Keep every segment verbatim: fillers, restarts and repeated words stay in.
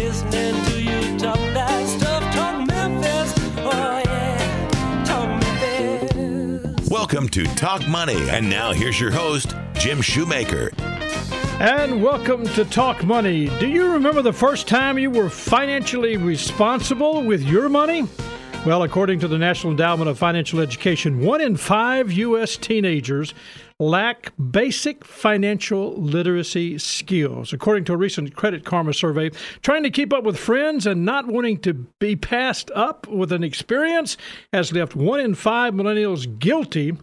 listening to you talk that stuff. Talk Memphis, oh yeah, talk Memphis. Welcome to Talk Money, and now here's your host, Jim Shoemaker. And welcome to Talk Money. Do you remember the first time you were financially responsible with your money? Well, according to the National Endowment of Financial Education, one in five U S teenagers lack basic financial literacy skills. According to a recent Credit Karma survey, trying to keep up with friends and not wanting to be passed up with an experience has left one in five millennials guilty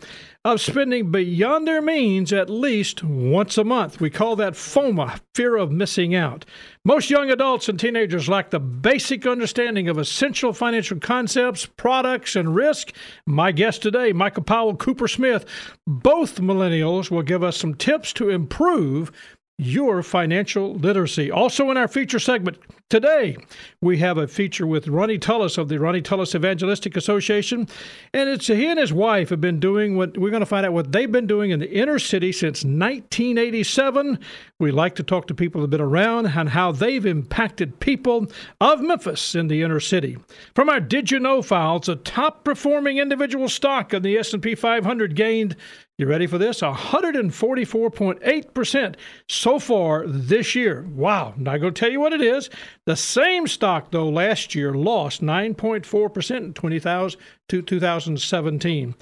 of spending beyond their means at least once a month. We call that FOMA, fear of missing out. Most young adults and teenagers lack the basic understanding of essential financial concepts, products, and risk. My guest today, Michael Powell, Cooper Smith, both millennials, will give us some tips to improve your financial literacy. Also in our feature segment today, we have a feature with Ronnie Tullos of the Ronnie Tullos Evangelistic Association. And it's he and his wife have been doing what we're going to find out what they've been doing in the inner city since nineteen eighty-seven. We like to talk to people that have been around and how they've impacted people of Memphis in the inner city. From our Did You Know files, the top performing individual stock in the S and P five hundred gained, you ready for this? one hundred forty-four point eight percent so far this year. Wow. Now I'm going to tell you what it is. The same stock, though, last year lost nine point four percent in two thousand seventeen.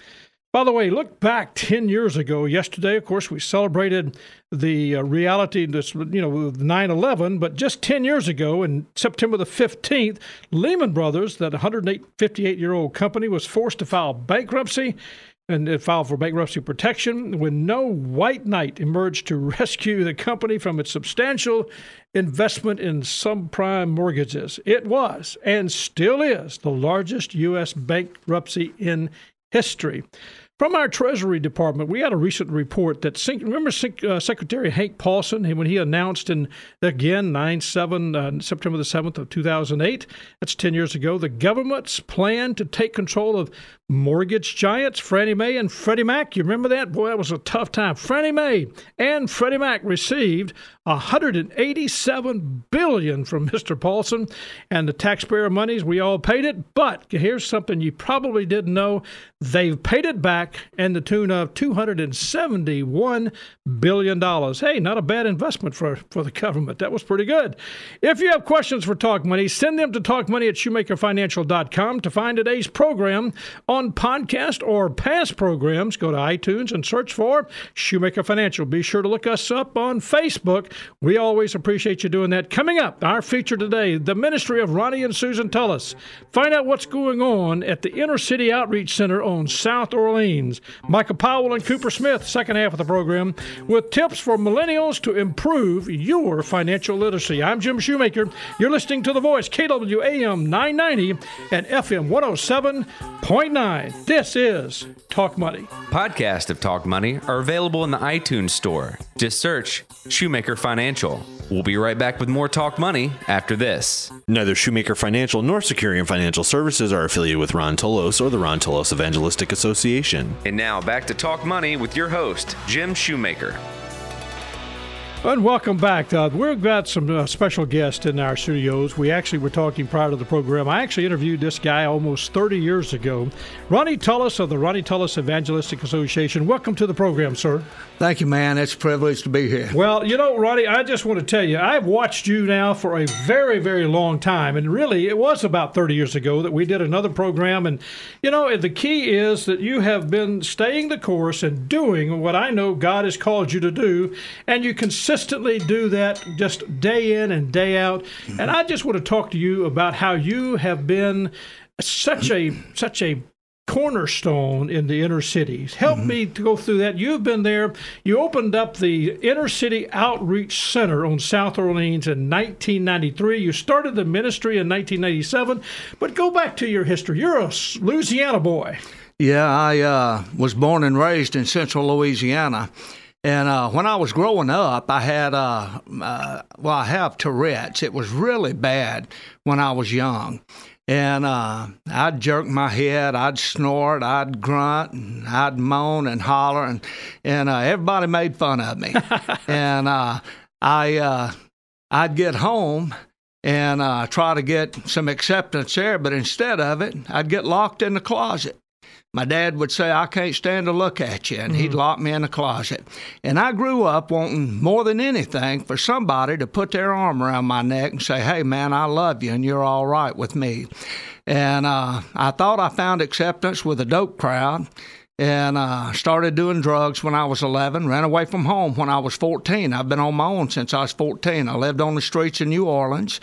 By the way, look back ten years ago. Yesterday, of course, we celebrated the uh, reality, this, you know, nine eleven. But just ten years ago, in September the fifteenth, Lehman Brothers, that one hundred fifty-eight-year-old company, was forced to file bankruptcy. And it filed for bankruptcy protection when no white knight emerged to rescue the company from its substantial investment in subprime mortgages. It was, and still is, the largest U S bankruptcy in history. From our Treasury Department, we had a recent report that, remember uh, Secretary Hank Paulson, when he announced in, again, nine seven, uh, September the seventh of two thousand eight, that's ten years ago, the government's plan to take control of mortgage giants, Fannie Mae and Freddie Mac. You remember that? Boy, that was a tough time. Fannie Mae and Freddie Mac received one hundred eighty-seven billion dollars from Mister Paulson, and the taxpayer monies, we all paid it. But here's something you probably didn't know. They've paid it back and the tune of two hundred seventy-one billion dollars. Hey, not a bad investment for, for the government. That was pretty good. If you have questions for Talk Money, send them to talkmoney at shoemaker financial dot com. To find today's program on podcast or past programs, go to iTunes and search for Shoemaker Financial. Be sure to look us up on Facebook. We always appreciate you doing that. Coming up, our feature today, the ministry of Ronnie and Susan Tullos. Find out what's going on at the Inner City Outreach Center on South Orleans. Michael Powell and Cooper Smith, second half of the program, with tips for millennials to improve your financial literacy. I'm Jim Shoemaker. You're listening to The Voice, K W A M nine ninety and F M one oh seven point nine. This is Talk Money. Podcasts of Talk Money are available in the iTunes store. Just search Shoemaker Financial. We'll be right back with more Talk Money after this. Neither Shoemaker Financial nor Securian Financial Services are affiliated with Ron Tullos or the Ron Tullos Evangelistic Association. And now back to Talk Money with your host, Jim Shoemaker. And welcome back. Uh, we've got some uh, special guests in our studios. We actually were talking prior to the program. I actually interviewed this guy almost thirty years ago, Ronnie Tullos of the Ronnie Tullos Evangelistic Association. Welcome to the program, sir. Thank you, man. It's a privilege to be here. Well, you know, Ronnie, I just want to tell you, I've watched you now for a very, very long time. And really, it was about thirty years ago that we did another program. And, you know, the key is that you have been staying the course and doing what I know God has called you to do. And you consistently Consistently do that just day in and day out. And I just want to talk to you about how you have been such a such a cornerstone in the inner cities. Help mm-hmm. me to go through that. You've been there. You opened up the Inner City Outreach Center on South Orleans in nineteen ninety-three. You started the ministry in nineteen ninety-seven. But go back to your history. You're a Louisiana boy. Yeah, I uh, was born and raised in central Louisiana. And uh, when I was growing up, I had, uh, uh, well, I have Tourette's. It was really bad when I was young. And uh, I'd jerk my head, I'd snort, I'd grunt, and I'd moan and holler, and, and uh, everybody made fun of me. and uh, I, uh, I'd get home and uh, try to get some acceptance there, but instead of it, I'd get locked in the closet. My dad would say, I can't stand to look at you, and mm-hmm. he'd lock me in the closet. And I grew up wanting more than anything for somebody to put their arm around my neck and say, hey, man, I love you, and you're all right with me. And uh, I thought I found acceptance with a dope crowd, and uh, started doing drugs when I was eleven, ran away from home when I was fourteen. I've been on my own since I was fourteen. I lived on the streets in New Orleans.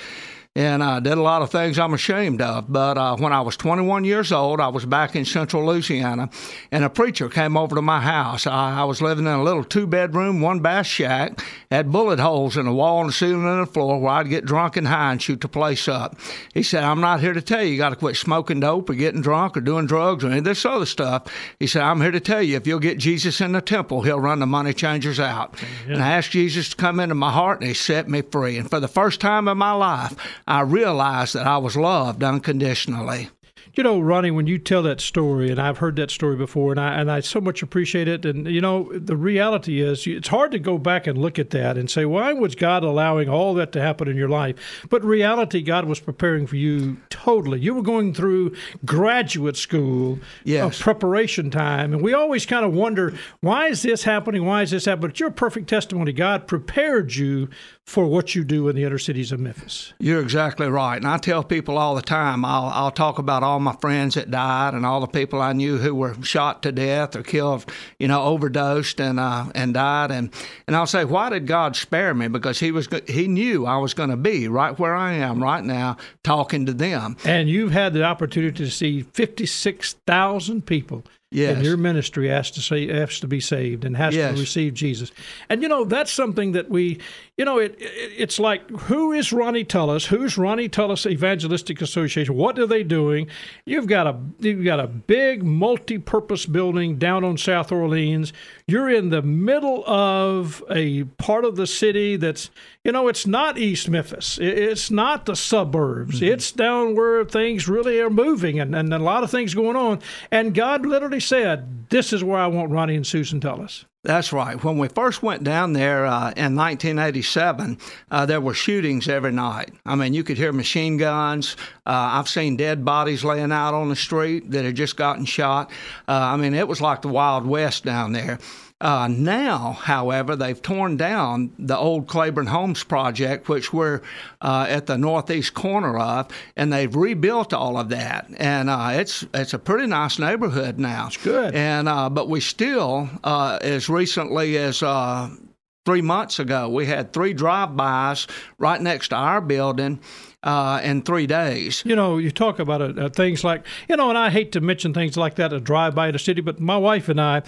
And I did a lot of things I'm ashamed of. But uh, when I was twenty-one years old, I was back in central Louisiana, and a preacher came over to my house. I, I was living in a little two-bedroom, one-bath shack, had bullet holes in the wall and the ceiling and the floor where I'd get drunk and high and shoot the place up. He said, I'm not here to tell you you got to quit smoking dope or getting drunk or doing drugs or any of this other stuff. He said, I'm here to tell you if you'll get Jesus in the temple, he'll run the money changers out. Yeah. And I asked Jesus to come into my heart, and he set me free. And for the first time in my life, I realized that I was loved unconditionally. You know, Ronnie, when you tell that story, and I've heard that story before, and I and I so much appreciate it. And, you know, the reality is it's hard to go back and look at that and say, why was God allowing all that to happen in your life? But reality, God was preparing for you totally. You were going through graduate school, yes. uh, preparation time, and we always kind of wonder, why is this happening? Why is this happening? But you're a perfect testimony. God prepared you for what you do in the inner cities of Memphis. You're exactly right. And I tell people all the time, I'll, I'll talk about all my friends that died and all the people I knew who were shot to death or killed, you know, overdosed and uh, and died. And, and I'll say, why did God spare me? Because he was he knew I was going to be right where I am right now talking to them. And you've had the opportunity to see fifty-six thousand people. Yes. And your ministry has to say, has to be saved and has yes. to receive Jesus. And, you know, that's something that we, you know, it, it it's like, who is Ronnie Tullos? Who's Ronnie Tullos Evangelistic Association? What are they doing? You've got a you've got a big multi-purpose building down on South Orleans. You're in the middle of a part of the city that's, you know, it's not East Memphis. It's not the suburbs. Mm-hmm. It's down where things really are moving and, and a lot of things going on. And God literally said, this is where I want Ronnie and Susan Tullos. That's right. When we first went down there uh, in nineteen eighty-seven, uh, there were shootings every night. I mean, you could hear machine guns. Uh, I've seen dead bodies laying out on the street that had just gotten shot. Uh, I mean, it was like the Wild West down there. Uh, now, however, they've torn down the old Claiborne Homes project, which we're uh, at the northeast corner of, and they've rebuilt all of that. And uh, it's it's a pretty nice neighborhood now. It's good. And uh, but we still, uh, as recently as uh, three months ago, we had three drive-bys right next to our building. Uh, in three days. You know, you talk about uh, things like, you know, and I hate to mention things like that, a drive-by in a city, but my wife and I,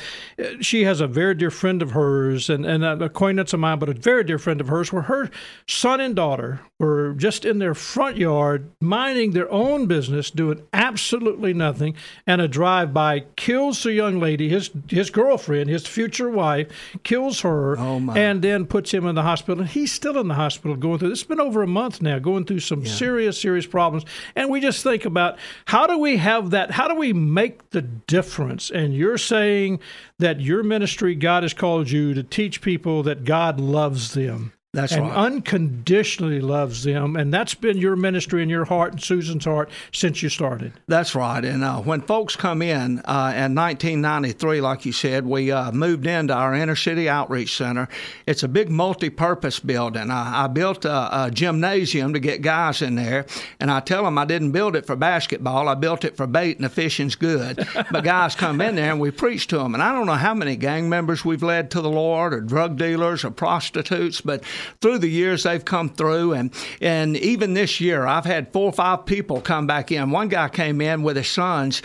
she has a very dear friend of hers and, and an acquaintance of mine, but a very dear friend of hers, where her son and daughter were just in their front yard minding their own business, doing absolutely nothing, and a drive-by kills the young lady, his his girlfriend, his future wife, kills her, oh my. And then puts him in the hospital. And he's still in the hospital going through, it's been over a month now, going through some Yeah. serious, serious problems. And we just think about, how do we have that? How do we make the difference? And you're saying that your ministry, God has called you to teach people that God loves them. That's and right. unconditionally loves them. And that's been your ministry and your heart and Susan's heart since you started. That's right. And uh, when folks come in, uh, in nineteen ninety-three, like you said, we uh, moved into our Inner City Outreach Center. It's a big multi-purpose building. I, I built a, a gymnasium to get guys in there. And I tell them I didn't build it for basketball. I built it for bait and the fishing's good. But guys come in there and we preach to them. And I don't know how many gang members we've led to the Lord, or drug dealers or prostitutes, but through the years, they've come through, and and even this year, I've had four or five people come back in. One guy came in with his sons.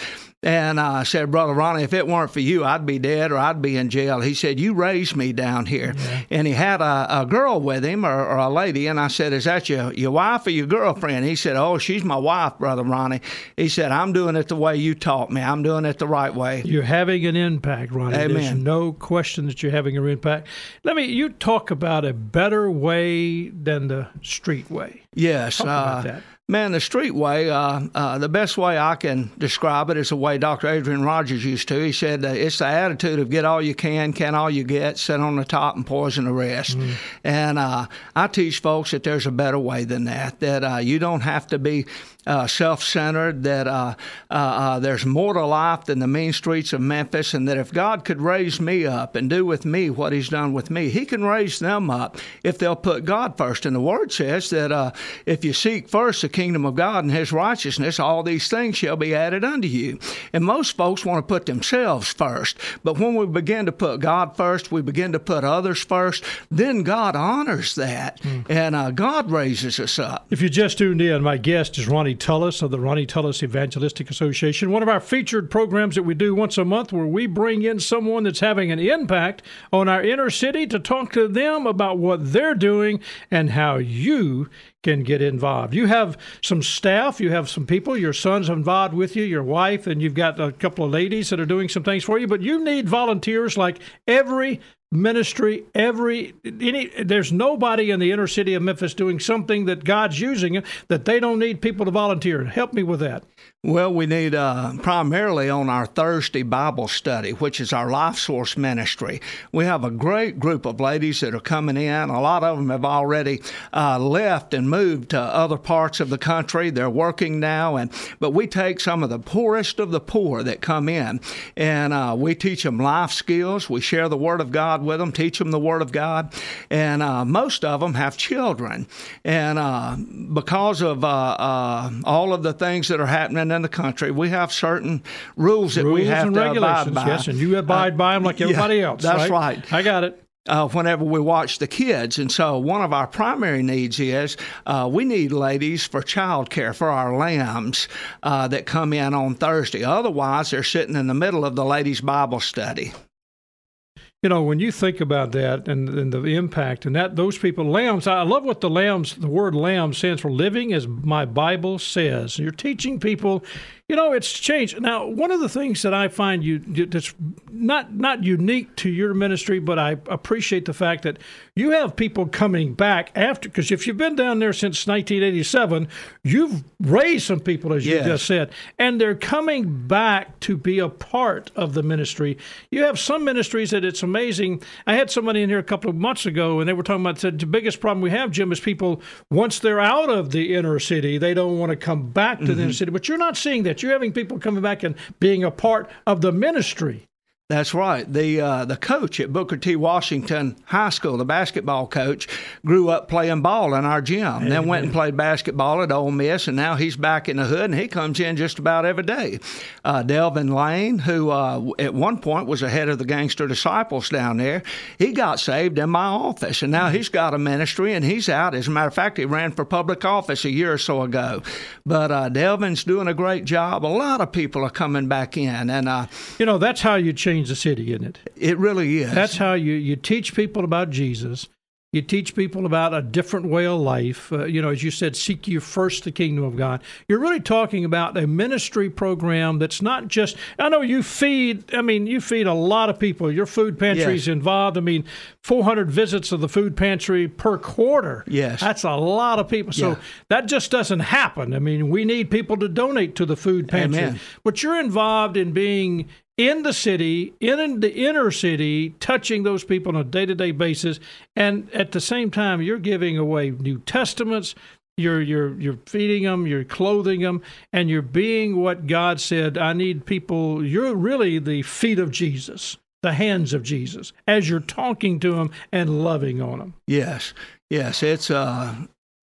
And I said, Brother Ronnie, if it weren't for you, I'd be dead or I'd be in jail. He said, you raised me down here. Yeah. And he had a, a girl with him or, or a lady. And I said, is that your, your wife or your girlfriend? He said, oh, she's my wife, Brother Ronnie. He said, I'm doing it the way you taught me. I'm doing it the right way. You're having an impact, Ronnie. Amen. There's no question that you're having an impact. Let me, you talk about a better way than the street way. Yes. Talk uh, about that. Man, the street way, uh, uh, the best way I can describe it is the way Doctor Adrian Rogers used to. He said, uh, it's the attitude of get all you can, can all you get, sit on the top and poison the rest. Mm. And uh, I teach folks that there's a better way than that, that uh, you don't have to be uh, self-centered, that uh, uh, uh, there's more to life than the mean streets of Memphis, and that if God could raise me up and do with me what he's done with me, he can raise them up if they'll put God first. And the Word says that uh, if you seek first the kingdom of God and his righteousness, all these things shall be added unto you. And most folks want to put themselves first. But when we begin to put God first, we begin to put others first, then God honors that. Mm. And uh, God raises us up. If you just tuned in, my guest is Ronnie Tullos of the Ronnie Tullos Evangelistic Association, one of our featured programs that we do once a month where we bring in someone that's having an impact on our inner city to talk to them about what they're doing and how you can get involved. You have some staff, you have some people, your son's involved with you, your wife, and you've got a couple of ladies that are doing some things for you, but you need volunteers like every ministry, every, any, there's nobody in the inner city of Memphis doing something that God's using that they don't need people to volunteer. Help me with that. Well, we need uh, primarily on our Thursday Bible study, which is our Life Source Ministry. We have a great group of ladies that are coming in. A lot of them have already uh, left and moved to other parts of the country. They're working now, and but we take some of the poorest of the poor that come in, and uh, we teach them life skills. We share the Word of God with them, teach them the Word of God, and uh, most of them have children. And uh, because of uh, uh, all of the things that are happening in the country, we have certain rules that rules we have and to regulations, abide by. Yes, and you abide uh, by them like everybody yeah, else. That's right? right. I got it. Uh, whenever we watch the kids. And so one of our primary needs is uh, we need ladies for child care for our lambs uh, that come in on Thursday. Otherwise, they're sitting in the middle of the ladies' Bible study. You know, when you think about that and, and the impact and that those people, lambs, I love what the lambs, the word lamb stands for, living as my Bible says. You're teaching people, you know, it's changed. Now, one of the things that I find you that's not not unique to your ministry, but I appreciate the fact that you have people coming back after, because if you've been down there since nineteen eighty-seven, you've raised some people, as yes. you just said, and they're coming back to be a part of the ministry. You have some ministries that it's amazing. I had somebody in here a couple of months ago, and they were talking about, said the biggest problem we have, Jim, is people, once they're out of the inner city, they don't want to come back to mm-hmm. the inner city. But you're not seeing that. You're having people coming back and being a part of the ministry. That's right. The uh, the coach at Booker T. Washington High School, the basketball coach, grew up playing ball in our gym, Amen. Then went and played basketball at Ole Miss, and now he's back in the hood, and he comes in just about every day. Uh, Delvin Lane, who uh, at one point was the head of the Gangster Disciples down there, he got saved in my office, and now he's got a ministry, and he's out. As a matter of fact, he ran for public office a year or so ago. But uh, Delvin's doing a great job. A lot of people are coming back in. and uh, You know, that's how you change the city, isn't it? It really is. That's how you, you teach people about Jesus. You teach people about a different way of life. Uh, you know, as you said, seek you first the kingdom of God. You're really talking about a ministry program that's not just, I know you feed, I mean, you feed a lot of people. Your food pantry is yes. involved. I mean, four hundred visits of the food pantry per quarter. Yes. That's a lot of people. So yeah. that just doesn't happen. I mean, we need people to donate to the food pantry. Amen. But you're involved in being in the city, in the inner city, touching those people on a day-to-day basis. And at the same time, you're giving away New Testaments, you're you're you're feeding them, you're clothing them, and you're being what God said, I need people. You're really the feet of Jesus, the hands of Jesus, as you're talking to them and loving on them. Yes, yes. It's uh,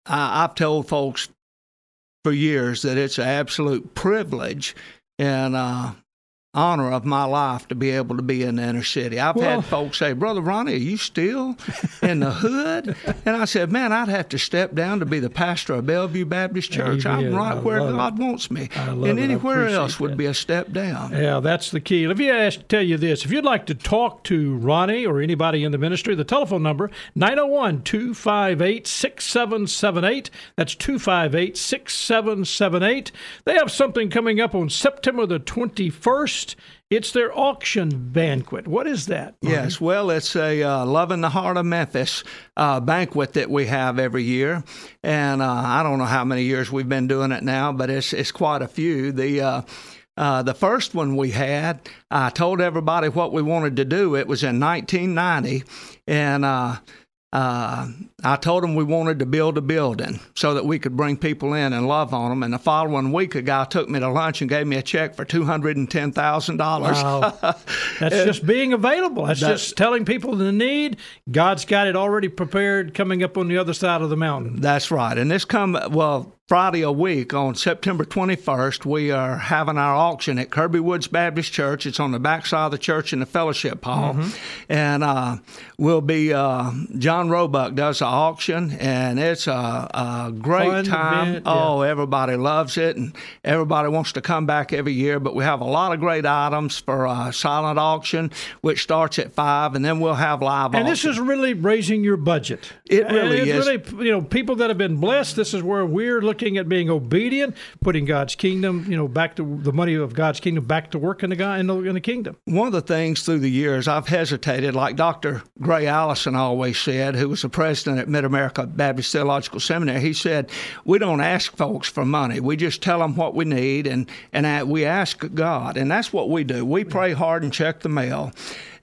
I, I've told folks for years that it's an absolute privilege, and uh, honor of my life to be able to be in the inner city. I've well, had folks say, "Brother Ronnie, are you still in the hood?" And I said, "Man, I'd have to step down to be the pastor of Bellevue Baptist Church. Amen. I'm right I where God it. wants me. And anywhere else that. would be a step down." Yeah, that's the key. Let me ask, tell you this. If you'd like to talk to Ronnie or anybody in the ministry, the telephone number, nine oh one, two five eight, six seven seven eight. That's two five eight, six seven seven eight. They have something coming up on September the twenty-first. It's their auction banquet. What is that, Marty? Yes, well, it's a uh, Love in the Heart of Memphis uh, banquet that we have every year. And uh, I don't know how many years we've been doing it now, but it's it's quite a few. The uh, uh, the first one we had, I told everybody what we wanted to do. It was in nineteen ninety, and uh, uh, I told them we wanted to build a building so that we could bring people in and love on them. And the following week, a guy took me to lunch and gave me a check for two hundred ten thousand dollars. Wow. That's it, just being available. That's, that's just telling people the need. God's got it already prepared coming up on the other side of the mountain. That's right. And this come, well, Friday a week, on September twenty-first, we are having our auction at Kirby Woods Baptist Church. It's on the backside of the church in the fellowship hall. Mm-hmm. And uh, we'll be, uh, John Roebuck does an auction, and it's a, a great Fun time. Event, yeah. Oh, everybody loves it, and everybody wants to come back every year. But we have a lot of great items for uh, silent auction, which starts at five, and then we'll have live and auction. And this is really raising your budget. It really it's is. Really, you know, people that have been blessed, this is where we're looking at being obedient, putting God's kingdom, you know, back to the money of God's kingdom back to work in the God in the, in the kingdom. One of the things through the years I've hesitated, like Doctor Gray Allison always said, who was the president at Mid-America Baptist Theological Seminary. He said, "We don't ask folks for money. We just tell them what we need, and and we ask God, and that's what we do. We pray hard and check the mail."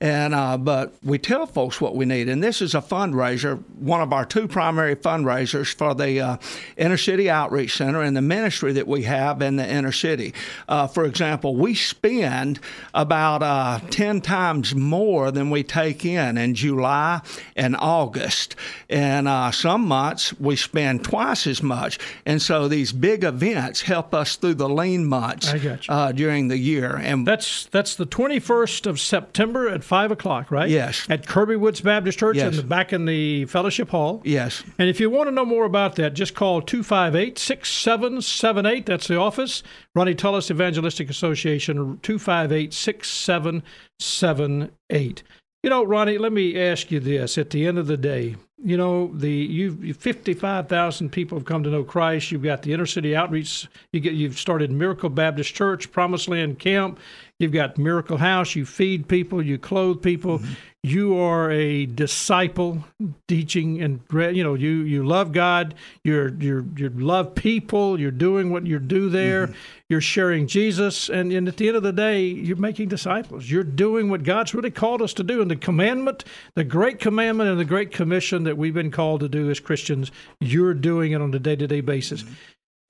And uh, but we tell folks what we need, and this is a fundraiser, one of our two primary fundraisers for the uh, Inner City Outreach Center and the ministry that we have in the inner city. Uh, for example, we spend about uh, ten times more than we take in in July and August, and uh, some months we spend twice as much. And so these big events help us through the lean months uh, during the year. And that's that's the twenty-first of September at Five o'clock, right? Yes. At Kirby Woods Baptist Church, yes. in the, back in the fellowship hall. Yes. And if you want to know more about that, just call two five eight, six seven seven eight. That's the office. Ronnie Tullos Evangelistic Association, two five eight, six seven seven eight. You know, Ronnie, let me ask you this. At the end of the day, you know, the you've fifty-five thousand people have come to know Christ. You've got the Inner City Outreach. You get, you've started Miracle Baptist Church, Promised Land Camp. You've got Miracle House. You feed people. You clothe people. Mm-hmm. You are a disciple, teaching, and you know you, you love God. You're you're you love people. You're doing what you do there. Mm-hmm. You're sharing Jesus, and, and at the end of the day, you're making disciples. You're doing what God's really called us to do, and the commandment, the great commandment, and the great commission that we've been called to do as Christians. You're doing it on a day-to-day basis. Mm-hmm.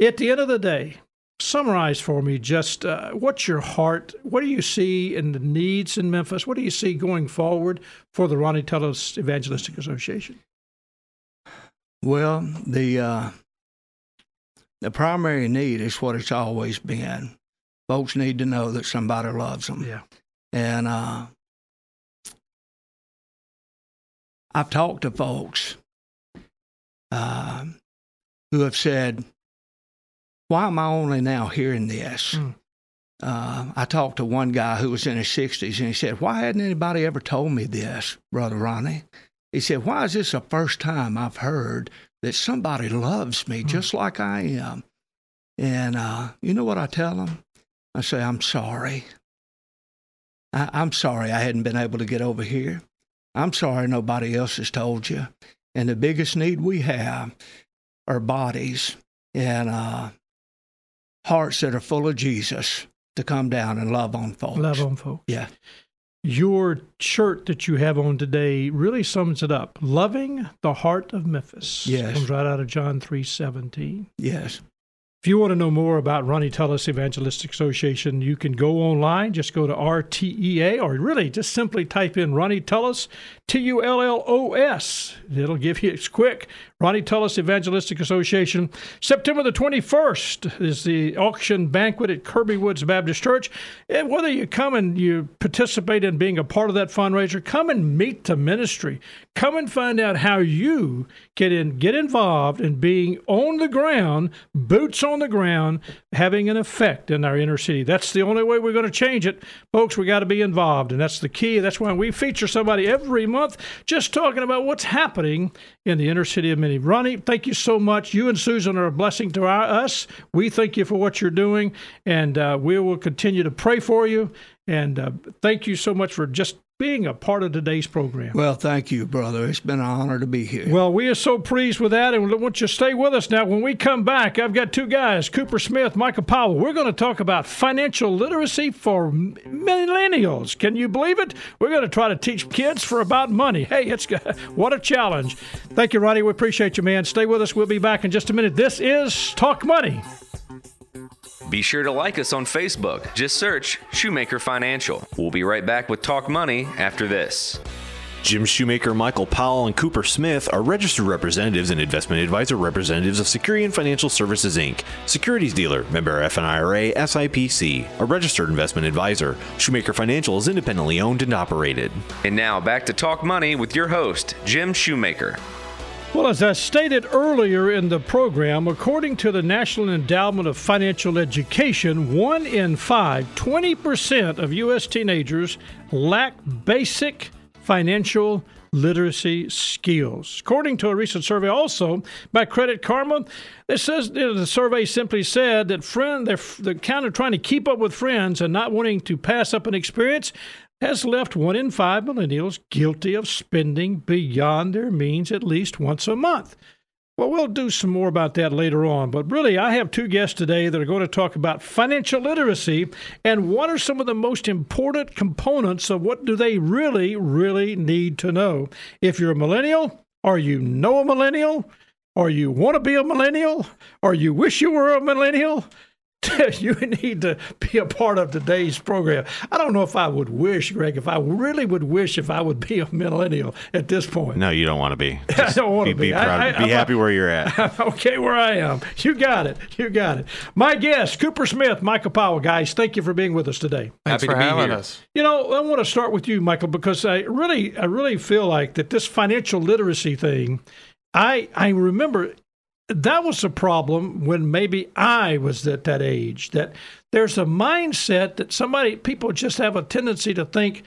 At the end of the day, summarize for me just uh, what's your heart? What do you see in the needs in Memphis? What do you see going forward for the Ronnie Tullos Evangelistic Association? Well, the uh, the primary need is what it's always been. Folks need to know that somebody loves them. Yeah. And uh, I've talked to folks uh, who have said, "Why am I only now hearing this?" Mm. Uh, I talked to one guy who was in his sixties, and he said, "Why hadn't anybody ever told me this, Brother Ronnie?" He said, "Why is this the first time I've heard that somebody loves me mm. just like I am?" And uh, you know what I tell them? I say, "I'm sorry. I- I'm sorry I hadn't been able to get over here. I'm sorry nobody else has told you. And the biggest need we have are bodies and uh hearts that are full of Jesus to come down and love on folks." Love on folks. Yeah. Your shirt that you have on today really sums it up. Loving the Heart of Memphis. Yes. Comes right out of John three seventeen. Yes. If you want to know more about Ronnie Tullos Evangelistic Association, you can go online. Just go to R T E A, or really just simply type in Ronnie Tullos, T U L L O S. It'll give you, it's quick, Ronnie Tullos Evangelistic Association. September the twenty-first is the auction banquet at Kirby Woods Baptist Church. And whether you come and you participate in being a part of that fundraiser, come and meet the ministry. Come and find out how you get in, get involved in being on the ground, boots on the ground, having an effect in our inner city. That's the only way we're going to change it. Folks, we got to be involved, and that's the key. That's why we feature somebody every month just talking about what's happening in the inner city of Minneapolis. Ronnie, thank you so much. You and Susan are a blessing to our, us. We thank you for what you're doing, and uh, we will continue to pray for you. And uh, thank you so much for just being a part of today's program. Well, thank you, brother. It's been an honor to be here. Well, we are so pleased with that, and we want you to stay with us now. When we come back, I've got two guys, Cooper Smith, Michael Powell. We're going to talk about financial literacy for millennials. Can you believe it? We're going to try to teach kids for about money. Hey, it's what a challenge. Thank you, Ronnie. We appreciate you, man. Stay with us. We'll be back in just a minute. This is Talk Money. Be sure to like us on Facebook. Just search Shoemaker Financial. We'll be right back with Talk Money after this. Jim Shoemaker, Michael Powell, and Cooper Smith are registered representatives and investment advisor representatives of Securian Financial Services, Incorporated, securities dealer, member FINRA, S I P C, a registered investment advisor. Shoemaker Financial is independently owned and operated. And now back to Talk Money with your host, Jim Shoemaker. Well, as I stated earlier in the program, according to the National Endowment of Financial Education, one in five, twenty percent of U S teenagers lack basic financial literacy skills. According to a recent survey also by Credit Karma, it says, you know, the survey simply said that friend, they're, they're kind of trying to keep up with friends and not wanting to pass up an experience has left one in five millennials guilty of spending beyond their means at least once a month. Well, we'll do some more about that later on, but really I have two guests today that are going to talk about financial literacy and what are some of the most important components of what do they really, really need to know. If you're a millennial, or you know a millennial, or you want to be a millennial, or you wish you were a millennial, you need to be a part of today's program. I don't know if I would wish, Greg, if I really would wish if I would be a millennial at this point. No, you don't want to be. Just I don't want be, to be. Be, proud, I, I, be happy where you're at. I'm okay where I am. You got it. You got it. My guests, Cooper Smith, Michael Powell. Guys, thank you for being with us today. Thanks happy for to be having here. Us. You know, I want to start with you, Michael, because I really, I really feel like that this financial literacy thing, I, I remember that was a problem when maybe I was at that age, that there's a mindset that somebody, people just have a tendency to think,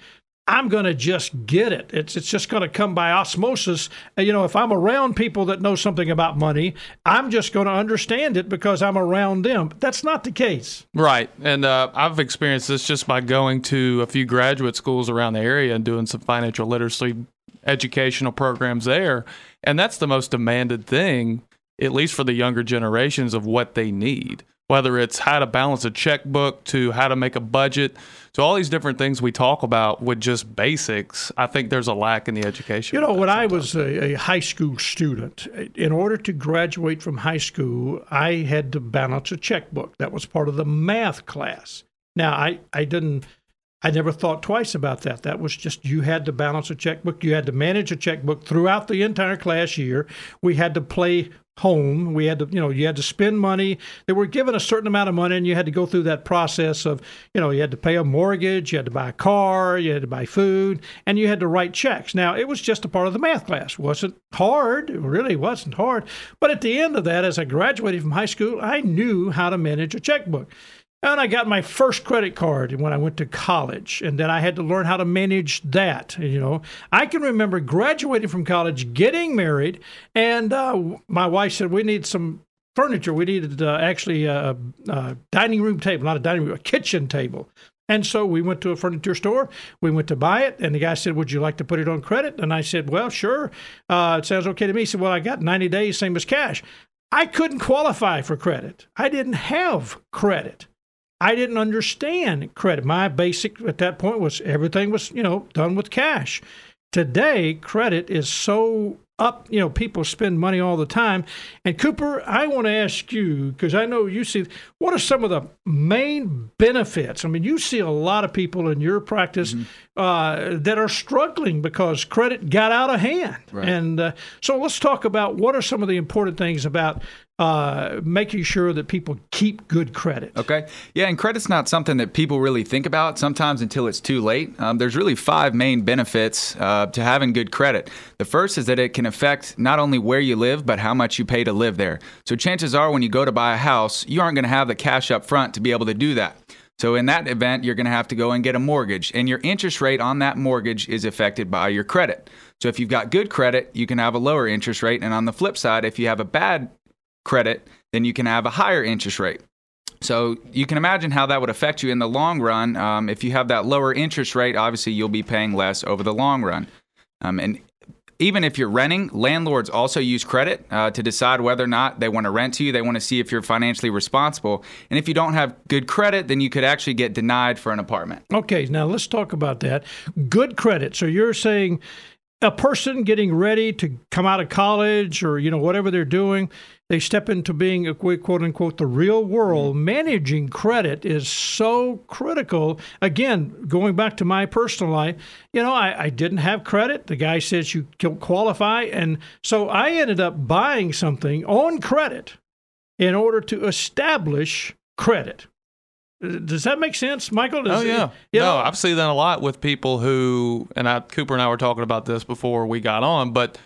I'm going to just get it. It's it's just going to come by osmosis. And, you know, if I'm around people that know something about money, I'm just going to understand it because I'm around them. But that's not the case. Right. And uh, I've experienced this just by going to a few graduate schools around the area and doing some financial literacy educational programs there. And that's the most demanded thing, at least for the younger generations, of what they need, whether it's how to balance a checkbook to how to make a budget. So all these different things we talk about with just basics, I think there's a lack in the education. You know, when sometimes. I was a, a high school student, in order to graduate from high school, I had to balance a checkbook. That was part of the math class. Now, I, I didn't... I never thought twice about that. That was just, you had to balance a checkbook. You had to manage a checkbook throughout the entire class year. We had to play home. We had to, you know, you had to spend money. They were given a certain amount of money, and you had to go through that process of, you know, you had to pay a mortgage, you had to buy a car, you had to buy food, and you had to write checks. Now, it was just a part of the math class. It wasn't hard. It really wasn't hard. But at the end of that, as I graduated from high school, I knew how to manage a checkbook. And I got my first credit card when I went to college, and then I had to learn how to manage that. You know, I can remember graduating from college, getting married, and uh, my wife said, we need some furniture. We needed uh, actually a, a dining room table, not a dining room, a kitchen table. And so we went to a furniture store. We went to buy it, and the guy said, would you like to put it on credit? And I said, well, sure. Uh, it sounds okay to me. He said, well, I got ninety days, same as cash. I couldn't qualify for credit. I didn't have credit. I didn't understand credit. My basic at that point was everything was, you know, done with cash. Today, credit is so up, you know, people spend money all the time. And Cooper, I want to ask you, because I know you see, what are some of the main benefits? I mean, you see a lot of people in your practice mm-hmm. uh, that are struggling because credit got out of hand. Right. And uh, so let's talk about what are some of the important things about Uh, making sure that people keep good credit. Okay. Yeah, and credit's not something that people really think about sometimes until it's too late. Um, there's really five main benefits uh, to having good credit. The first is that it can affect not only where you live, but how much you pay to live there. So chances are when you go to buy a house, you aren't going to have the cash up front to be able to do that. So in that event, you're going to have to go and get a mortgage, and your interest rate on that mortgage is affected by your credit. So if you've got good credit, you can have a lower interest rate, and on the flip side, if you have a bad credit, then you can have a higher interest rate. So you can imagine how that would affect you in the long run. Um, if you have that lower interest rate, obviously you'll be paying less over the long run. Um, and even if you're renting, landlords also use credit uh, to decide whether or not they want to rent to you. They want to see if you're financially responsible. And if you don't have good credit, then you could actually get denied for an apartment. Okay, now let's talk about that. Good credit. So you're saying a person getting ready to come out of college or, you know, whatever they're doing, they step into being, a quote unquote, the real world. Mm-hmm. Managing credit is so critical. Again, going back to my personal life, you know, I, I didn't have credit. The guy says you don't qualify. And so I ended up buying something on credit in order to establish credit. Does that make sense, Michael? Does oh, yeah. It, you know, no, I've seen that a lot with people who, and I, Cooper and I were talking about this before we got on, but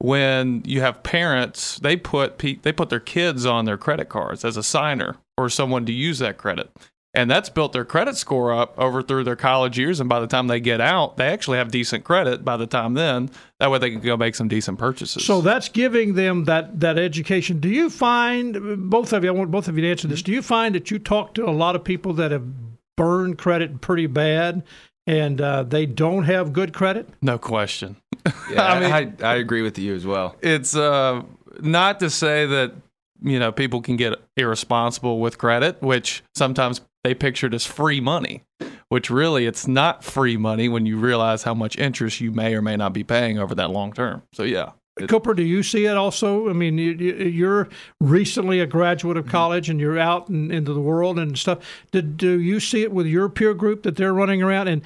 when you have parents, they put pe- they put their kids on their credit cards as a signer or someone to use that credit. And that's built their credit score up over through their college years. And by the time they get out, they actually have decent credit by the time then. That way they can go make some decent purchases. So that's giving them that, that education. Do you find, both of you, I want both of you to answer this, do you find that you talk to a lot of people that have burned credit pretty bad and uh, they don't have good credit? No question. Yeah, I mean, I, I agree with you as well. It's uh, not to say that, you know, people can get irresponsible with credit, which sometimes they pictured as free money, which really it's not free money when you realize how much interest you may or may not be paying over that long term. So, yeah. It, Cooper, do you see it also? I mean, you, you're recently a graduate of college and you're out and into the world and stuff. Did, do you see it with your peer group that they're running around? And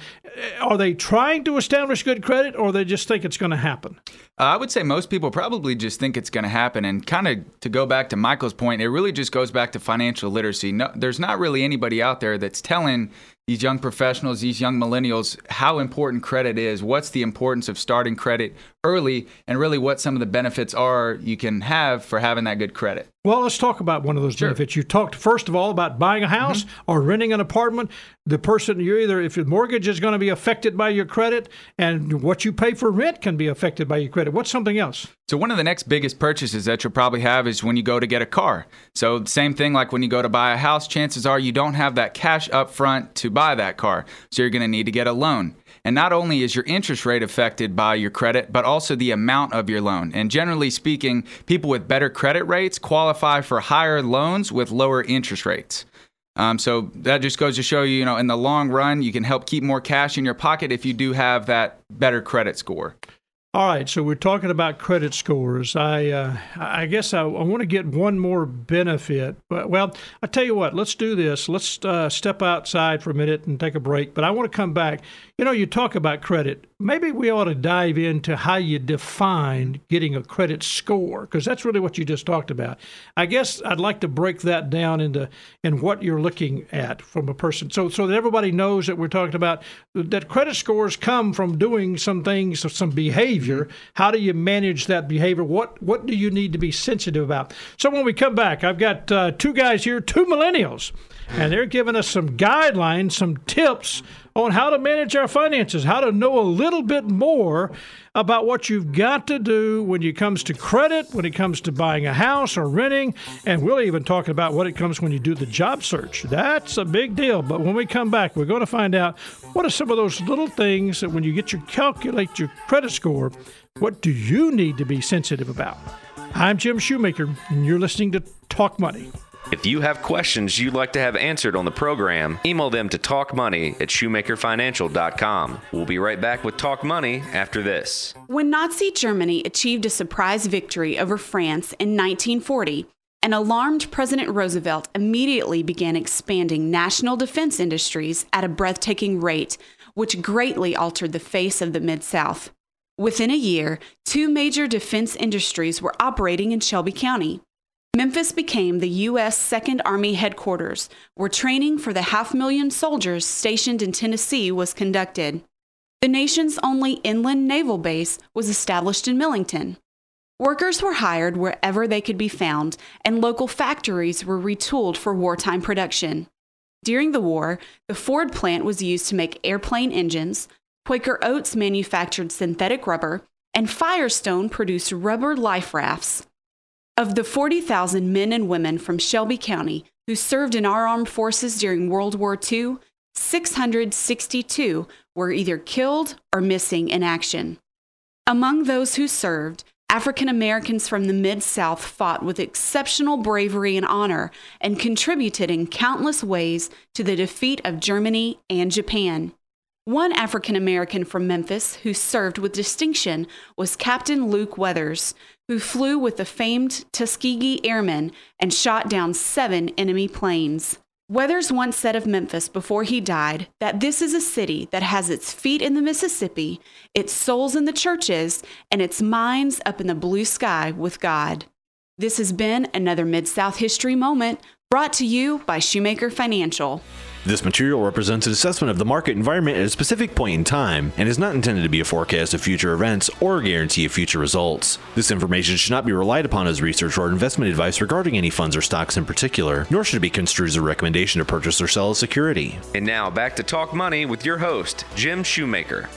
are they trying to establish good credit or they just think it's going to happen? Uh, I would say most people probably just think it's going to happen. And kind of to go back to Michael's point, it really just goes back to financial literacy. No, there's not really anybody out there that's telling these young professionals, these young millennials, how important credit is, what's the importance of starting credit early, and really what some of the benefits are you can have for having that good credit. Well, let's talk about one of those sure. benefits. You talked, first of all, about buying a house mm-hmm. or renting an apartment. The person, you're either, if your mortgage is going to be affected by your credit, and what you pay for rent can be affected by your credit. What's something else? So one of the next biggest purchases that you'll probably have is when you go to get a car. So same thing like when you go to buy a house, chances are you don't have that cash up front to buy that car. So you're going to need to get a loan. And not only is your interest rate affected by your credit, but also the amount of your loan. And generally speaking, people with better credit rates qualify for higher loans with lower interest rates. Um, so that just goes to show you, you know, in the long run, you can help keep more cash in your pocket if you do have that better credit score. All right, so we're talking about credit scores. I uh, I guess I, I want to get one more benefit. But, well, I tell you what, let's do this. Let's uh, step outside for a minute and take a break. But I want to come back. You know, you talk about credit. Maybe we ought to dive into how you define getting a credit score, because that's really what you just talked about. I guess I'd like to break that down into and what you're looking at from a person. So so that everybody knows that we're talking about that credit scores come from doing some things, some behavior. How do you manage that behavior? What what do you need to be sensitive about? So when we come back, I've got uh, two guys here, two millennials, and they're giving us some guidelines, some tips on how to manage our finances, how to know a little bit more about what you've got to do when it comes to credit, when it comes to buying a house or renting, and we'll even talk about what it comes when you do the job search. That's a big deal. But when we come back, we're going to find out what are some of those little things that when you get your calculate your credit score, what do you need to be sensitive about? I'm Jim Shoemaker, and you're listening to Talk Money. If you have questions you'd like to have answered on the program, email them to talk money at shoemaker financial dot com. We'll be right back with Talk Money after this. When Nazi Germany achieved a surprise victory over France in nineteen forty, and alarmed President Roosevelt immediately began expanding national defense industries at a breathtaking rate, which greatly altered the face of the Mid-South. Within a year, two major defense industries were operating in Shelby County. Memphis became the U S Second Army headquarters, where training for the half-million soldiers stationed in Tennessee was conducted. The nation's only inland naval base was established in Millington. Workers were hired wherever they could be found, and local factories were retooled for wartime production. During the war, the Ford plant was used to make airplane engines, Quaker Oats manufactured synthetic rubber, and Firestone produced rubber life rafts. Of the forty thousand men and women from Shelby County who served in our armed forces during World War Two, six hundred sixty-two were either killed or missing in action. Among those who served, African Americans from the Mid-South fought with exceptional bravery and honor and contributed in countless ways to the defeat of Germany and Japan. One African American from Memphis who served with distinction was Captain Luke Weathers, who flew with the famed Tuskegee Airmen and shot down seven enemy planes. Weathers once said of Memphis before he died that this is a city that has its feet in the Mississippi, its souls in the churches, and its minds up in the blue sky with God. This has been another Mid-South History Moment, brought to you by Shoemaker Financial. This material represents an assessment of the market environment at a specific point in time and is not intended to be a forecast of future events or a guarantee of future results. This information should not be relied upon as research or investment advice regarding any funds or stocks in particular, nor should it be construed as a recommendation to purchase or sell a security. And now back to Talk Money with your host, Jim Shoemaker.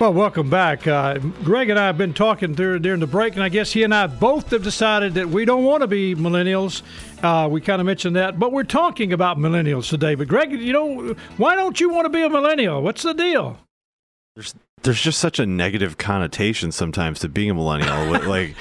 Well, welcome back. Uh, Greg and I have been talking through during the break, and I guess he and I both have decided that we don't want to be millennials. Uh, we kind of mentioned that, but we're talking about millennials today. But Greg, you know, why don't you want to be a millennial? What's the deal? There's there's just such a negative connotation sometimes to being a millennial. Like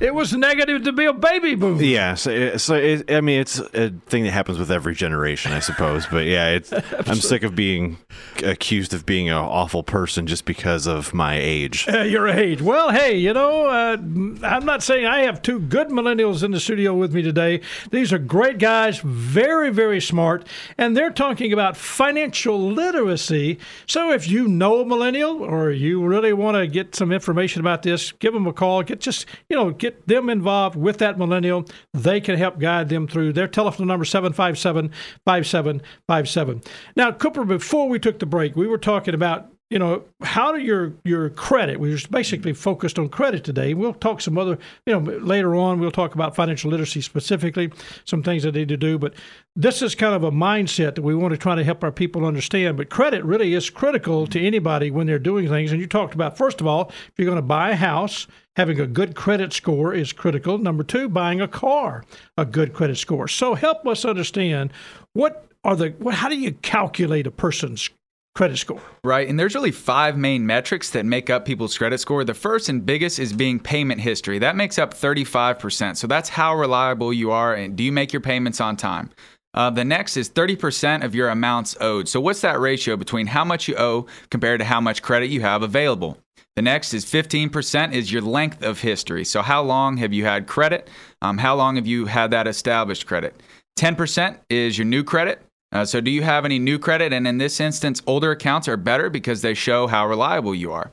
it was negative to be a baby boomer. Yeah, so, it, so it, I mean, it's a thing that happens with every generation, I suppose. But yeah, it's, I'm sick of being accused of being an awful person just because of my age. Uh, your age. Well, hey, you know, uh, I'm not saying I have two good millennials in the studio with me today. These are great guys, very, very smart, and they're talking about financial literacy. So if you know a millennial, or you really want to get some information about this, give them a call. Get just, you know, get them involved with that millennial. They can help guide them through. Their telephone number is seven five seven, five seven five seven. Now, Cooper, before we took the break, we were talking about, you know, how do your, your credit, we were basically focused on credit today. We'll talk some other, you know, later on, we'll talk about financial literacy specifically, some things they need to do. But this is kind of a mindset that we want to try to help our people understand. But credit really is critical to anybody when they're doing things. And you talked about, first of all, if you're going to buy a house, having a good credit score is critical. Number two, buying a car, a good credit score. So help us understand what are the, what, how do you calculate a person's credit score? Right. And there's really five main metrics that make up people's credit score. The first and biggest is being payment history. That makes up thirty-five percent. So that's how reliable you are. And do you make your payments on time? Uh, the next is thirty percent of your amounts owed. So what's that ratio between how much you owe compared to how much credit you have available? The next is fifteen percent is your length of history. So how long have you had credit? Um, how long have you had that established credit? ten percent is your new credit. Uh, so do you have any new credit? And in this instance, older accounts are better because they show how reliable you are.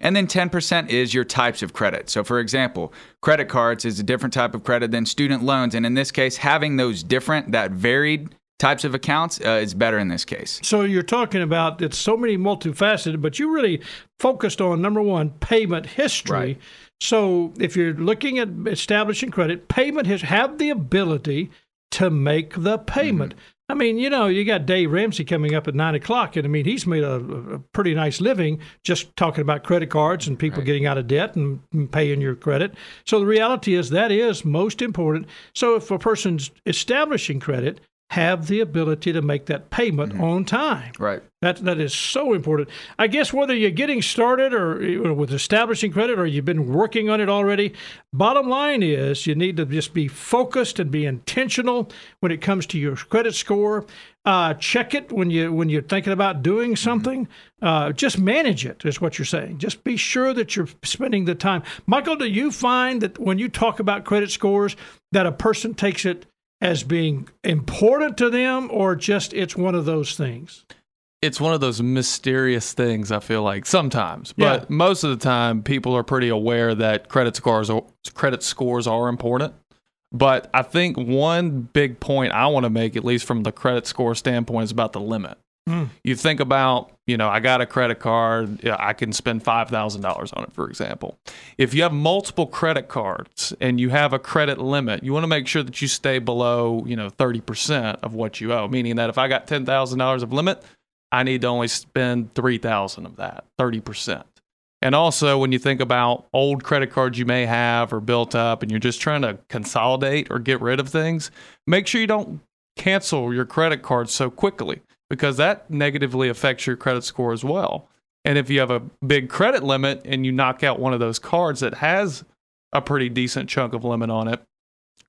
And then ten percent is your types of credit. So for example, credit cards is a different type of credit than student loans. And in this case, having those different, that varied types of accounts uh, is better in this case. So you're talking about, it's so many multifaceted, but you really focused on, number one, payment history. Right. So if you're looking at establishing credit, payment has have the ability to make the payment. Mm-hmm. I mean, you know, you got Dave Ramsey coming up at nine o'clock, and I mean, he's made a, a pretty nice living just talking about credit cards and people right. getting out of debt and, and paying your credit. So the reality is that is most important. So if a person's establishing credit, have the ability to make that payment mm-hmm. on time. Right. That that is so important. I guess whether you're getting started or, or with establishing credit or you've been working on it already, bottom line is you need to just be focused and be intentional when it comes to your credit score. Uh, check it when you when you're thinking about doing something. Mm-hmm. Uh, just manage it is what you're saying. Just be sure that you're spending the time. Michael, do you find that when you talk about credit scores that a person takes it as being important to them, or just it's one of those things? It's one of those mysterious things, I feel like, sometimes. But yeah. most of the time, people are pretty aware that credit scores are, credit scores are important. But I think one big point I want to make, at least from the credit score standpoint, is about the limit. Mm. You think about, you know, I got a credit card, I can spend five thousand dollars on it, for example. If you have multiple credit cards and you have a credit limit, you want to make sure that you stay below, you know, thirty percent of what you owe, meaning that if I got ten thousand dollars of limit, I need to only spend three thousand dollars of that, thirty percent. And also, when you think about old credit cards you may have or built up and you're just trying to consolidate or get rid of things, make sure you don't cancel your credit card so quickly, because that negatively affects your credit score as well. And if you have a big credit limit and you knock out one of those cards that has a pretty decent chunk of limit on it,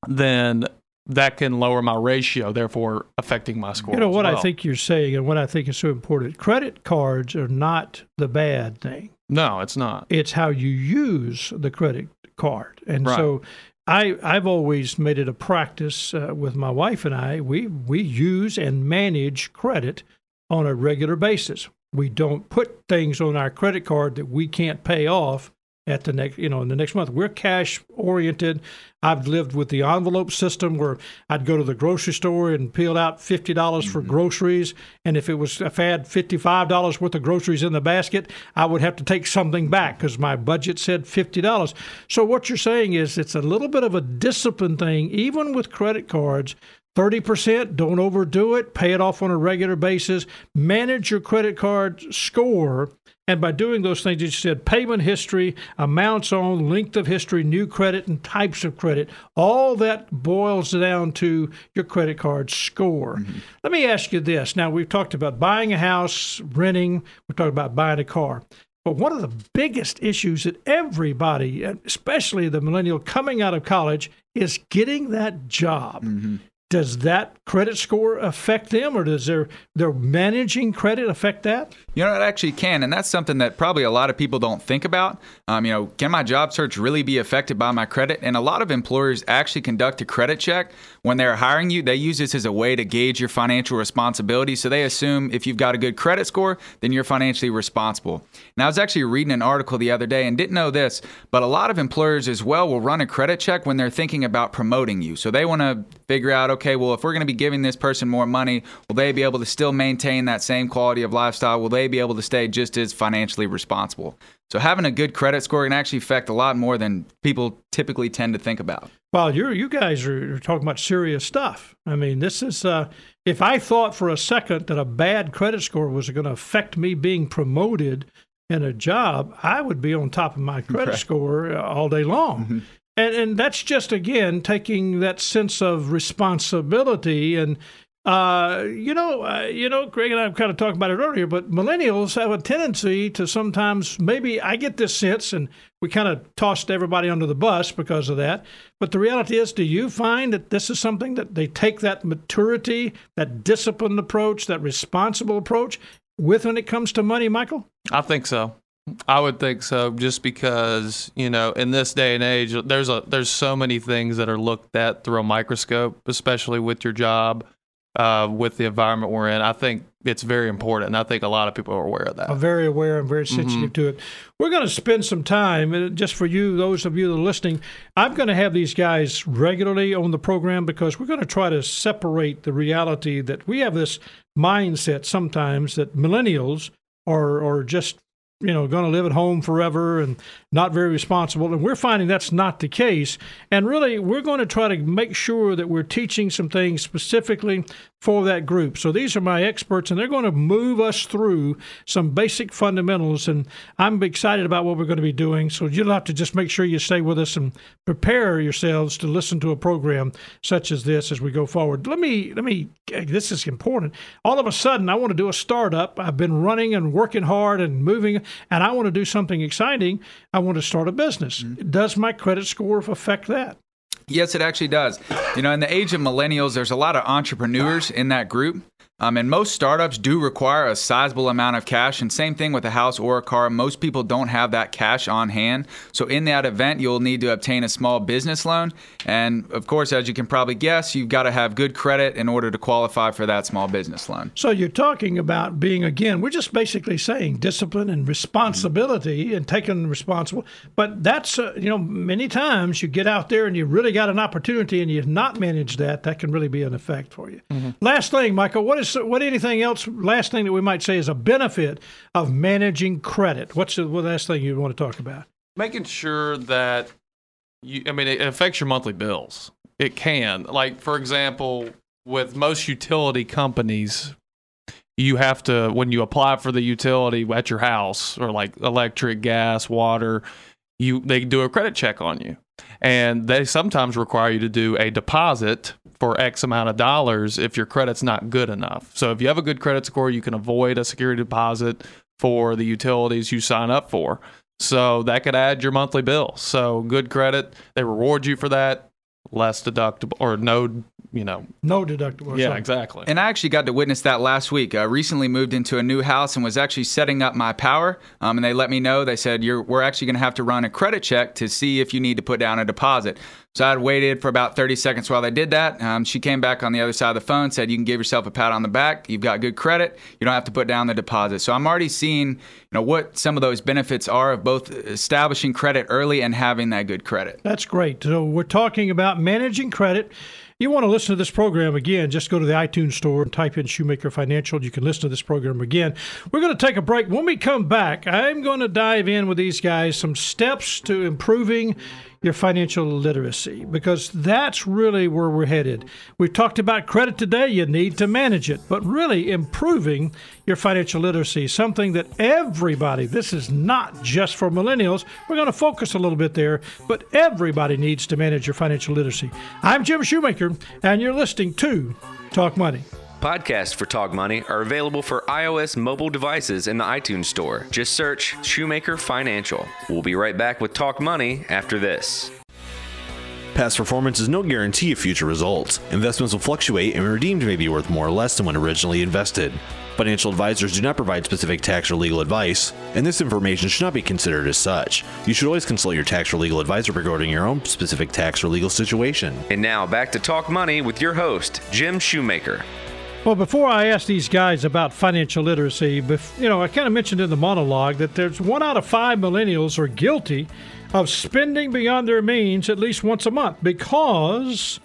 then that can lower my ratio, therefore affecting my score. You know what well. I think you're saying and what I think is so important, credit cards are not the bad thing. No, it's not. It's how you use the credit card. And right. so I, I've always made it a practice uh, with my wife and I, we, we use and manage credit on a regular basis. We don't put things on our credit card that we can't pay off at the next, you know, in the next month. We're cash oriented. I've lived with the envelope system where I'd go to the grocery store and peel out fifty dollars mm-hmm. for groceries. And if it was, if I had fifty-five dollars worth of groceries in the basket, I would have to take something back because my budget said fifty dollars. So what you're saying is it's a little bit of a discipline thing, even with credit cards. thirty percent, don't overdo it, pay it off on a regular basis, manage your credit card score. And by doing those things, you said payment history, amounts on, length of history, new credit, and types of credit. All that boils down to your credit card score. Mm-hmm. Let me ask you this. Now, we've talked about buying a house, renting. We've talked about buying a car. But one of the biggest issues that everybody, especially the millennial coming out of college, is getting that job. Mm-hmm. Does that credit score affect them, or does their their managing credit affect that? You know, it actually can, and that's something that probably a lot of people don't think about. Um, you know, can my job search really be affected by my credit? And a lot of employers actually conduct a credit check when they're hiring you. They use this as a way to gauge your financial responsibility. So they assume if you've got a good credit score, then you're financially responsible. And I was actually reading an article the other day and didn't know this, but a lot of employers as well will run a credit check when they're thinking about promoting you. So they want to figure out, okay, okay, well, if we're going to be giving this person more money, will they be able to still maintain that same quality of lifestyle? Will they be able to stay just as financially responsible? So having a good credit score can actually affect a lot more than people typically tend to think about. Well, you you guys are talking about serious stuff. I mean, this is, uh, if I thought for a second that a bad credit score was going to affect me being promoted in a job, I would be on top of my credit right. score all day long. Mm-hmm. And, and that's just, again, taking that sense of responsibility. And, uh, you know, uh, you know, Greg and I kind of talked about it earlier, but millennials have a tendency to sometimes, maybe I get this sense, and we kind of tossed everybody under the bus because of that. But the reality is, do you find that this is something that they take that maturity, that disciplined approach, that responsible approach with when it comes to money, Michael? I think so. I would think so, just because, you know, in this day and age, there's a there's so many things that are looked at through a microscope, especially with your job, uh, with the environment we're in. I think it's very important, and I think a lot of people are aware of that. I'm very aware and very sensitive mm-hmm. to it. We're going to spend some time, and just for you, those of you that are listening, I'm going to have these guys regularly on the program because we're going to try to separate the reality that we have this mindset sometimes that millennials are, are just you know, going to live at home forever and not very responsible. And we're finding that's not the case. And really, we're going to try to make sure that we're teaching some things specifically for that group. So these are my experts, and they're going to move us through some basic fundamentals, and I'm excited about what we're going to be doing. So you'll have to just make sure you stay with us and prepare yourselves to listen to a program such as this as we go forward. Let me, let me. This is important. All of a sudden, I want to do a startup. I've been running and working hard and moving, and I want to do something exciting. I want to start a business. Mm-hmm. Does my credit score affect that? Yes, it actually does. You know, in the age of millennials, there's a lot of entrepreneurs in that group. Um, and most startups do require a sizable amount of cash. And same thing with a house or a car. Most people don't have that cash on hand. So in that event, you'll need to obtain a small business loan. And of course, as you can probably guess, you've got to have good credit in order to qualify for that small business loan. So you're talking about being, again, we're just basically saying discipline and responsibility mm-hmm. and taking responsible. But that's, uh, you know, many times you get out there and you really got an opportunity and you've not managed that. That can really be an effect for you. Mm-hmm. Last thing, Michael, what is So what anything else, last thing that we might say is a benefit of managing credit? What's the last thing you want to talk about? Making sure that, you, I mean, it affects your monthly bills. It can. Like, for example, with most utility companies, you have to, when you apply for the utility at your house or like electric, gas, water, you they do a credit check on you. And they sometimes require you to do a deposit for X amount of dollars if your credit's not good enough. So if you have a good credit score, you can avoid a security deposit for the utilities you sign up for. So that could add your monthly bill. So good credit, they reward you for that, less deductible or no, you know. No deductible. Yeah, exactly. And I actually got to witness that last week. I recently moved into a new house and was actually setting up my power. Um, and they let me know, they said, You're, we're actually going to have to run a credit check to see if you need to put down a deposit. So I'd waited for about thirty seconds while they did that. Um, she came back on the other side of the phone, said, you can give yourself a pat on the back. You've got good credit. You don't have to put down the deposit. So I'm already seeing, you know, what some of those benefits are of both establishing credit early and having that good credit. That's great. So we're talking about managing credit. You want to listen to this program again, just go to the iTunes store and type in Shoemaker Financial. You can listen to this program again. We're going to take a break. When we come back, I'm going to dive in with these guys, some steps to improving your financial literacy, because that's really where we're headed. We've talked about credit today. You need to manage it, but really improving your financial literacy, something that everybody, this is not just for millennials. We're going to focus a little bit there, but everybody needs to manage your financial literacy. I'm Jim Shoemaker, and you're listening to Talk Money. Podcasts for Talk Money are available for iOS mobile devices in the iTunes store. Just search Shoemaker Financial. We'll be right back with Talk Money after this. Past performance is no guarantee of future results. Investments will fluctuate and redeemed may be worth more or less than when originally invested. Financial advisors do not provide specific tax or legal advice, and this information should not be considered as such. You should always consult your tax or legal advisor regarding your own specific tax or legal situation. And now back to Talk Money with your host, Jim Shoemaker. Well, before I ask these guys about financial literacy, you know, I kind of mentioned in the monologue that there's one out of five millennials are guilty of spending beyond their means at least once a month because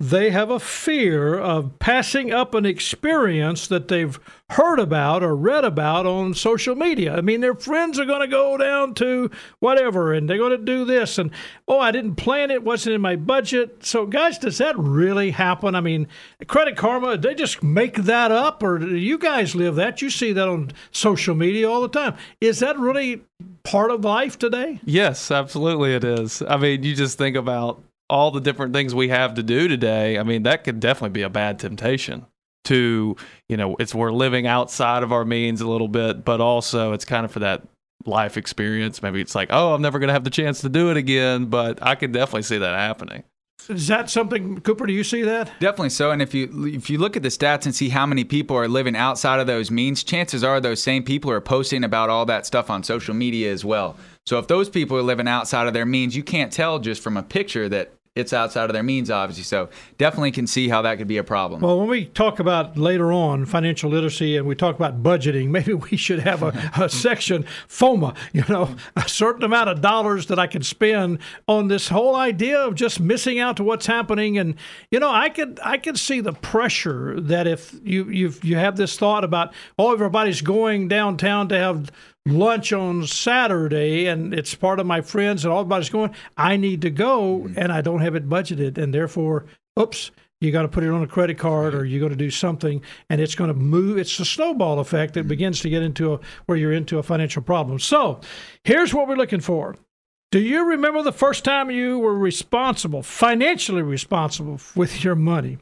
they have a fear of passing up an experience that they've heard about or read about on social media. I mean, their friends are going to go down to whatever, and they're going to do this, and, oh, I didn't plan it, wasn't in my budget. So, guys, does that really happen? I mean, Credit Karma, they just make that up, or you guys live that. You see that on social media all the time. Is that really part of life today? Yes, absolutely it is. I mean, you just think about all the different things we have to do today. I mean, that could definitely be a bad temptation. To, you know, it's we're living outside of our means a little bit, but also it's kind of for that life experience. Maybe it's like, oh, I'm never going to have the chance to do it again, but I could definitely see that happening. Is that something, Cooper, do you see that? Definitely so. And if you if you look at the stats and see how many people are living outside of those means, chances are those same people are posting about all that stuff on social media as well. So if those people are living outside of their means, you can't tell just from a picture that it's outside of their means, obviously. So definitely can see how that could be a problem. Well, when we talk about later on financial literacy and we talk about budgeting, maybe we should have a, a section, FOMA, you know, a certain amount of dollars that I can spend on this whole idea of just missing out to what's happening. And, you know, I could I could see the pressure that if you you've, you have this thought about, oh, everybody's going downtown to have lunch on Saturday, and it's part of my friends, and all everybody's going, I need to go, and I don't have it budgeted, and therefore, oops, you got to put it on a credit card, or you got to do something, and it's going to move. It's a snowball effect that begins to get into a, where you're into a financial problem. So here's what we're looking for. Do you remember the first time you were responsible, financially responsible with your money?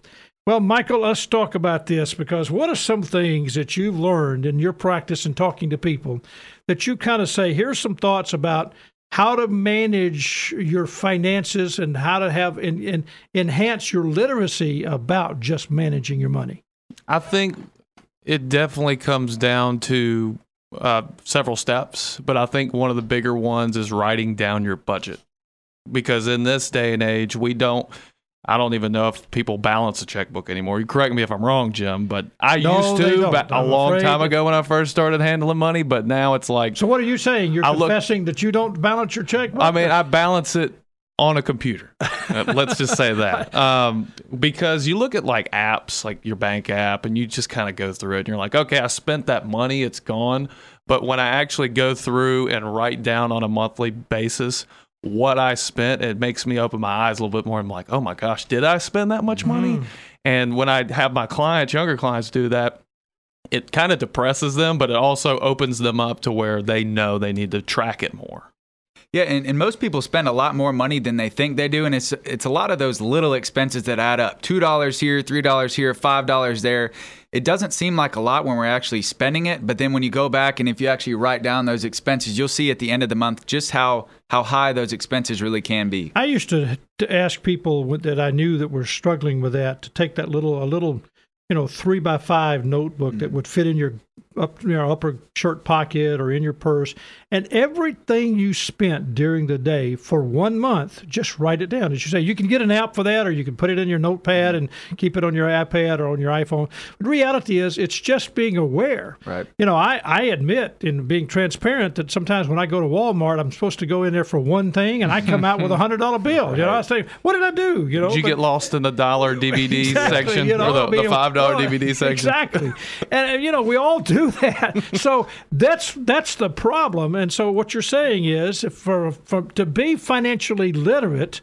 Well, Michael, let's talk about this, because what are some things that you've learned in your practice and talking to people that you kind of say, here's some thoughts about how to manage your finances and how to have and, and enhance your literacy about just managing your money? I think it definitely comes down to uh, several steps, but I think one of the bigger ones is writing down your budget, because in this day and age, we don't. I don't even know if people balance a checkbook anymore. You correct me if I'm wrong, Jim, but I no, used to but a long time ago when I first started handling money, but now it's like... So what are you saying? You're I confessing look, that you don't balance your checkbook? I mean, I balance it on a computer. Let's just say that. Um, because you look at like apps, like your bank app, and you just kind of go through it, and you're like, okay, I spent that money, it's gone. But when I actually go through and write down on a monthly basis what I spent, it makes me open my eyes a little bit more. I'm like, oh my gosh, did I spend that much money? Mm. And when I have my clients, younger clients do that, it kind of depresses them, but it also opens them up to where they know they need to track it more. Yeah, and, and most people spend a lot more money than they think they do, and it's it's a lot of those little expenses that add up. two dollars here, three dollars here, five dollars there. It doesn't seem like a lot when we're actually spending it, but then when you go back and if you actually write down those expenses, you'll see at the end of the month just how, how high those expenses really can be. I used to, to ask people that I knew that were struggling with that to take that little a little you know three by five notebook mm-hmm. that would fit in your up you know, upper shirt pocket or in your purse, and everything you spent during the day for one month, just write it down. As you say, you can get an app for that, or you can put it in your notepad and keep it on your iPad or on your iPhone. But the reality is, it's just being aware. Right. You know, I, I admit in being transparent that sometimes when I go to Walmart, I'm supposed to go in there for one thing, and I come out with a hundred dollar bill. Right. You know, I say, what did I do? You know, did you but, get lost in the dollar D V D exactly, section you know, or the, I mean, the five dollar well, D V D section? Exactly. And you know, we all do that. So that's that's the problem. And so what you're saying is for, for to be financially literate,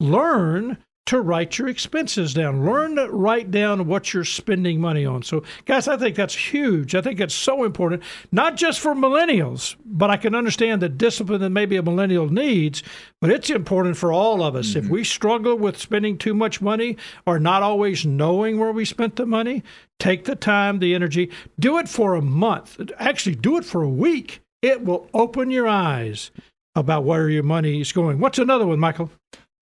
learn to write your expenses down. Learn to write down what you're spending money on. So, guys, I think that's huge. I think it's so important, not just for millennials, but I can understand the discipline that maybe a millennial needs, but it's important for all of us. Mm-hmm. If we struggle with spending too much money or not always knowing where we spent the money, take the time, the energy, do it for a month. Actually, do it for a week. It will open your eyes about where your money is going. What's another one, Michael?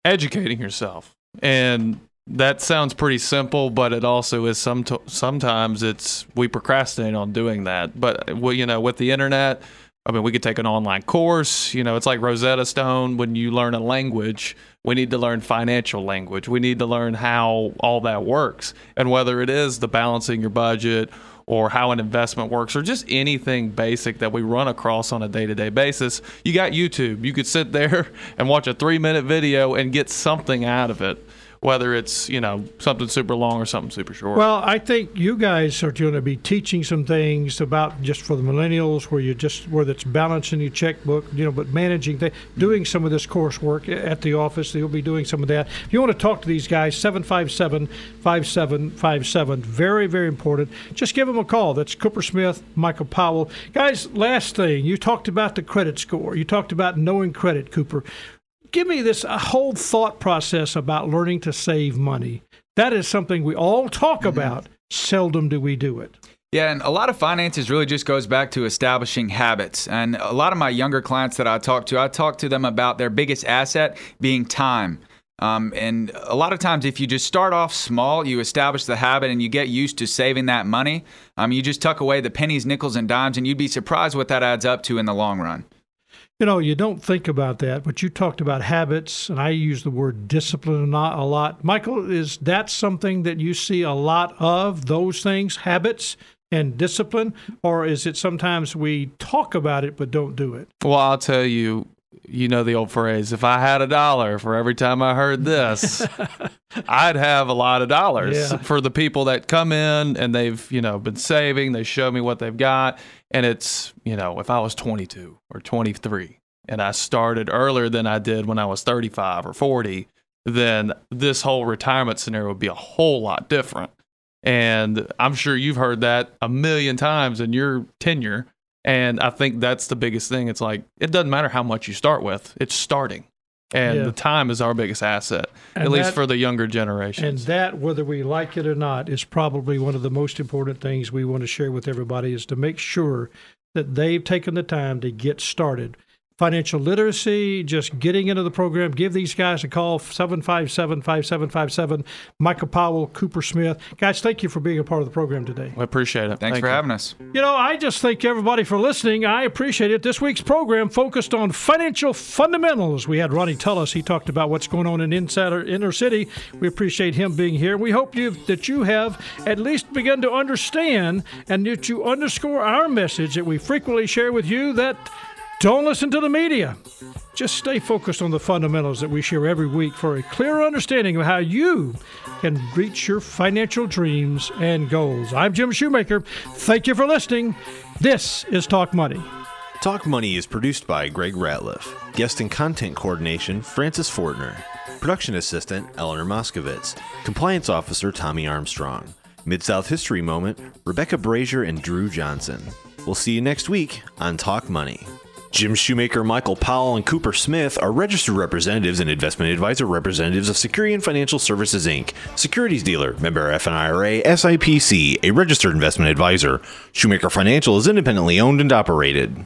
Educating yourself. And that sounds pretty simple, but it also is some to- sometimes it's we procrastinate on doing that. But, well, you know, with the internet, I mean, we could take an online course. You know, it's like Rosetta Stone. When you learn a language, we need to learn financial language. We need to learn how all that works, and whether it is the balancing your budget or how an investment works, or just anything basic that we run across on a day-to-day basis. You got YouTube. You could sit there and watch a three-minute video and get something out of it, whether it's, you know, something super long or something super short. Well, I think you guys are going to be teaching some things about just for the millennials, where you just where it's balancing your checkbook, you know, but managing things, doing some of this coursework at the office. You'll be doing some of that. If you want to talk to these guys, seven five seven, five seven five seven, very, very important. Just give them a call. That's Cooper Smith, Michael Powell. Guys, last thing, you talked about the credit score. You talked about knowing credit, Cooper. Give me this a whole thought process about learning to save money. That is something we all talk about. Mm-hmm. Seldom do we do it. Yeah, and a lot of finances really just goes back to establishing habits. And a lot of my younger clients that I talk to, I talk to them about their biggest asset being time. Um, and a lot of times, if you just start off small, you establish the habit and you get used to saving that money. Um, you just tuck away the pennies, nickels, and dimes, and you'd be surprised what that adds up to in the long run. You know, you don't think about that, but you talked about habits, and I use the word discipline a lot. Michael, is that something that you see a lot of, those things, habits and discipline, or is it sometimes we talk about it but don't do it? Well, I'll tell you, you know the old phrase, if I had a dollar for every time I heard this, I'd have a lot of dollars. Yeah. For the people that come in and they've, you know, been saving, they show me what they've got. And it's, you know, if I was twenty-two or twenty-three and I started earlier than I did when I was thirty-five or forty, then this whole retirement scenario would be a whole lot different. And I'm sure you've heard that a million times in your tenure. And I think that's the biggest thing. It's like, it doesn't matter how much you start with, it's starting. And yeah. the time is our biggest asset, and at that, least for the younger generations. And that, whether we like it or not, is probably one of the most important things we want to share with everybody, is to make sure that they've taken the time to get started. Financial literacy, just getting into the program. Give these guys a call, seven five seven, five seven five seven. Michael Powell, Cooper Smith. Guys, thank you for being a part of the program today. I appreciate it. Thanks thank for you. having us. You know, I just thank everybody for listening. I appreciate it. This week's program focused on financial fundamentals. We had Ronnie Tullos. He talked about what's going on in Insider Inner City. We appreciate him being here. We hope you that you have at least begun to understand, and that you underscore our message that we frequently share with you, that don't listen to the media. Just stay focused on the fundamentals that we share every week for a clearer understanding of how you can reach your financial dreams and goals. I'm Jim Shoemaker. Thank you for listening. This is Talk Money. Talk Money is produced by Greg Ratliff. Guest and content coordination, Francis Fortner. Production assistant, Eleanor Moskowitz. Compliance officer, Tommy Armstrong. Mid-South History Moment, Rebecca Brazier and Drew Johnson. We'll see you next week on Talk Money. Jim Shoemaker, Michael Powell, and Cooper Smith are registered representatives and investment advisor representatives of Securian Financial Services, Incorporated, securities dealer, member FINRA, S I P C, a registered investment advisor. Shoemaker Financial is independently owned and operated.